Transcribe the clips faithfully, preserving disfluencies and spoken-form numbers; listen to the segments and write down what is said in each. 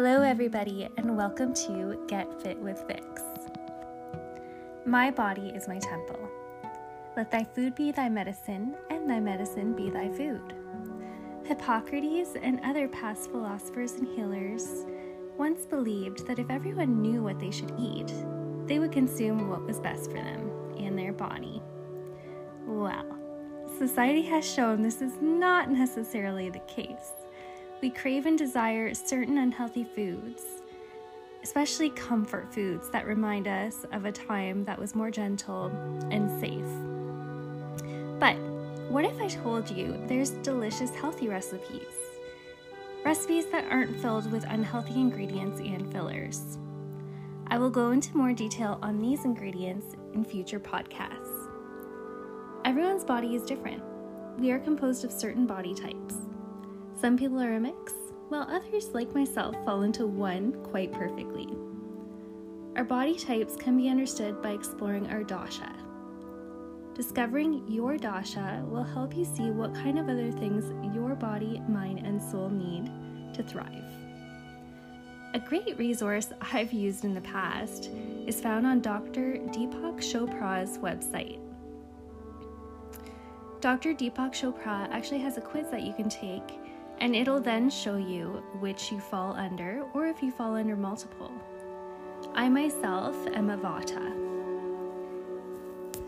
Hello everybody, and welcome to Get Fit with Vicks. My body is my temple. Let thy food be thy medicine, and thy medicine be thy food. Hippocrates and other past philosophers and healers once believed that if everyone knew what they should eat, they would consume what was best for them and their body. Well, society has shown this is not necessarily the case. We crave and desire certain unhealthy foods, especially comfort foods that remind us of a time that was more gentle and safe. But what if I told you there's delicious healthy recipes? Recipes that aren't filled with unhealthy ingredients and fillers. I will go into more detail on these ingredients in future podcasts. Everyone's body is different. We are composed of certain body types. Some people are a mix, while others, like myself, fall into one quite perfectly. Our body types can be understood by exploring our dosha. Discovering your dosha will help you see what kind of other things your body, mind, and soul need to thrive. A great resource I've used in the past is found on Doctor Deepak Chopra's website. Doctor Deepak Chopra actually has a quiz that you can take, and it'll then show you which you fall under, or if you fall under multiple. I myself am a Vata.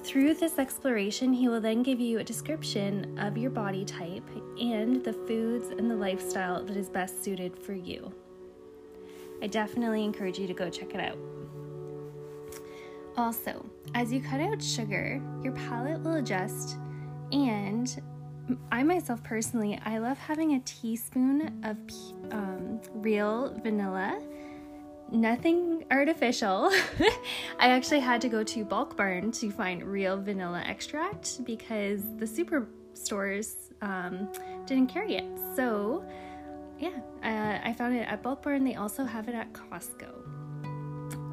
Through this exploration, he will then give you a description of your body type and the foods and the lifestyle that is best suited for you. I definitely encourage you to go check it out. Also, as you cut out sugar, your palate will adjust, and I myself personally, I love having a teaspoon of um, real vanilla, nothing artificial. I actually had to go to Bulk Barn to find real vanilla extract because the superstores um, didn't carry it. So yeah, uh, I found it at Bulk Barn. They also have it at Costco.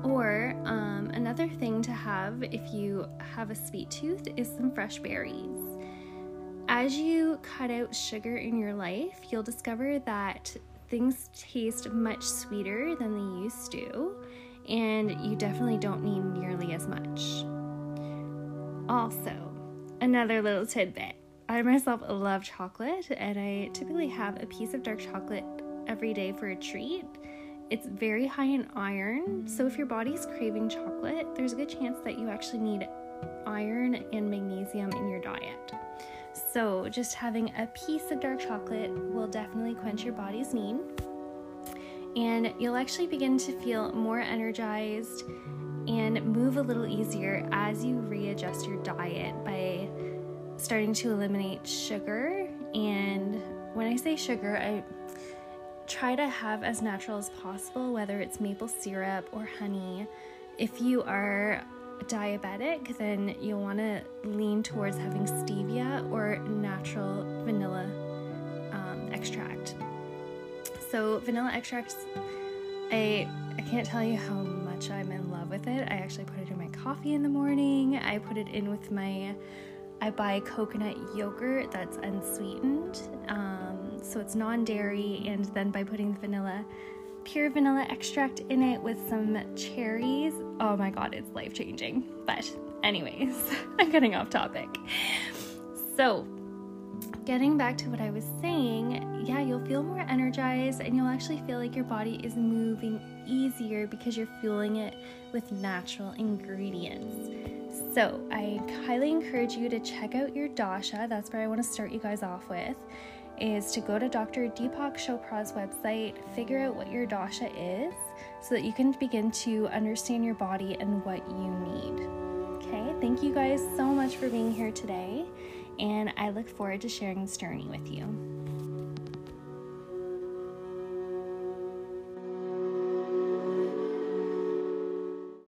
Or um, another thing to have if you have a sweet tooth is some fresh berries. As you cut out sugar in your life, you'll discover that things taste much sweeter than they used to, and you definitely don't need nearly as much. Also, another little tidbit. I myself love chocolate, and I typically have a piece of dark chocolate every day for a treat. It's very high in iron, so if your body's craving chocolate, there's a good chance that you actually need iron and magnesium in your diet. So just having a piece of dark chocolate will definitely quench your body's need, and you'll actually begin to feel more energized and move a little easier as you readjust your diet by starting to eliminate sugar. And when I say sugar, I try to have as natural as possible, whether it's maple syrup or honey. If you are diabetic, then you'll want to lean towards having stevia or natural vanilla um, extract. So vanilla extracts, I I can't tell you how much I'm in love with it. I actually put it in my coffee in the morning. I put it in with my, I buy coconut yogurt that's unsweetened, um, so it's non-dairy, and then by putting the vanilla, pure vanilla extract in it with some cherries. Oh my god, it's life-changing. But anyways, I'm getting off topic. So getting back to what I was saying, yeah, you'll feel more energized, and you'll actually feel like your body is moving easier because you're fueling it with natural ingredients. So I highly encourage you to check out your dosha. That's where I want to start you guys off with, is to go to Doctor Deepak Chopra's website, figure out what your dosha is, so that you can begin to understand your body and what you need. Okay, thank you guys so much for being here today, and I look forward to sharing this journey with you.